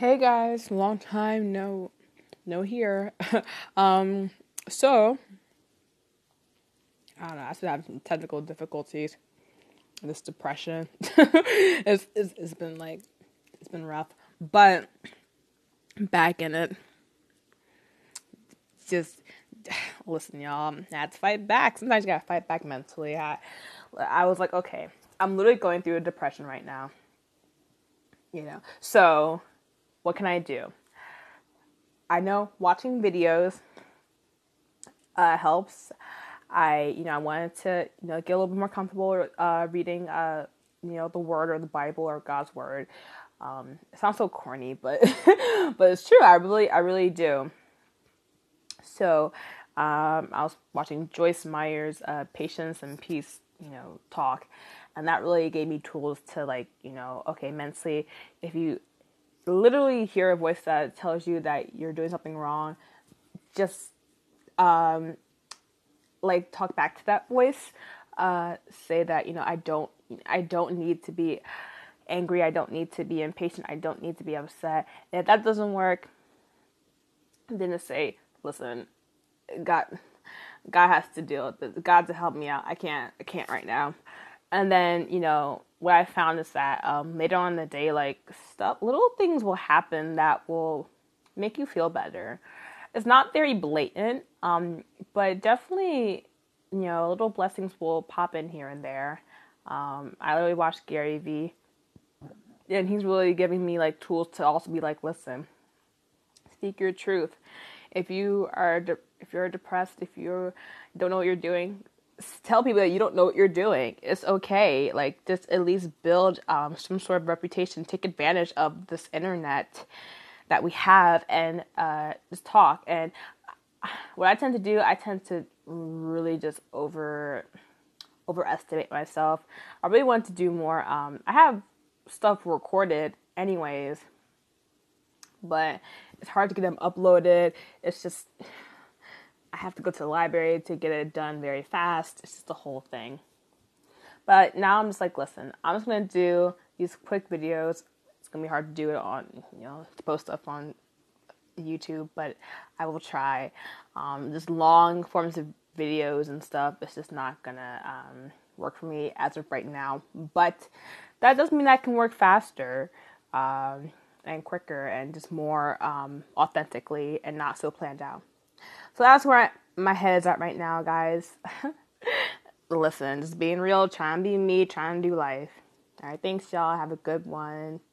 Hey guys, long time no here. So I don't know. I still have some technical difficulties. This depression, it's been rough, but back in it. Just listen, y'all. I had to fight back. Sometimes you gotta fight back mentally. I was like, okay, I'm literally going through a depression right now. You know, so. What can I do? I know watching videos helps. I wanted to, get a little bit more comfortable reading, the Word or the Bible or God's Word. It sounds so corny, but but it's true. I really do. So I was watching Joyce Meyer's Patience and Peace, talk, and that really gave me tools to okay, mentally, if you literally hear a voice that tells you that you're doing something wrong, just talk back to that voice, say that I don't need to be angry, I don't need to be impatient, I don't need to be upset. And if that doesn't work, then just say, listen, God has to deal with this. God to help me out. I can't right now. And then, what I found is that later on in the day, little things will happen that will make you feel better. It's not very blatant, but definitely, little blessings will pop in here and there. I literally watched Gary Vee, and he's really giving me, tools to also be like, listen, speak your truth. If you're depressed, if you don't know what you're doing, tell people that you don't know what you're doing. It's okay. Just at least build some sort of reputation. Take advantage of this internet that we have and just talk. And what I tend to do, really just overestimate myself. I really want to do more. I have stuff recorded anyways, but it's hard to get them uploaded. It's just, I have to go to the library to get it done very fast. It's just the whole thing. But now I'm just like, listen, I'm just going to do these quick videos. It's going to be hard to do it on, to post stuff on YouTube, but I will try. Just long forms of videos and stuff. It's just not going to work for me as of right now. But that does mean I can work faster and quicker and just more authentically and not so planned out. So that's where my head is at right now, guys. Listen, just being real, trying to be me, trying to do life. All right, thanks, y'all. Have a good one.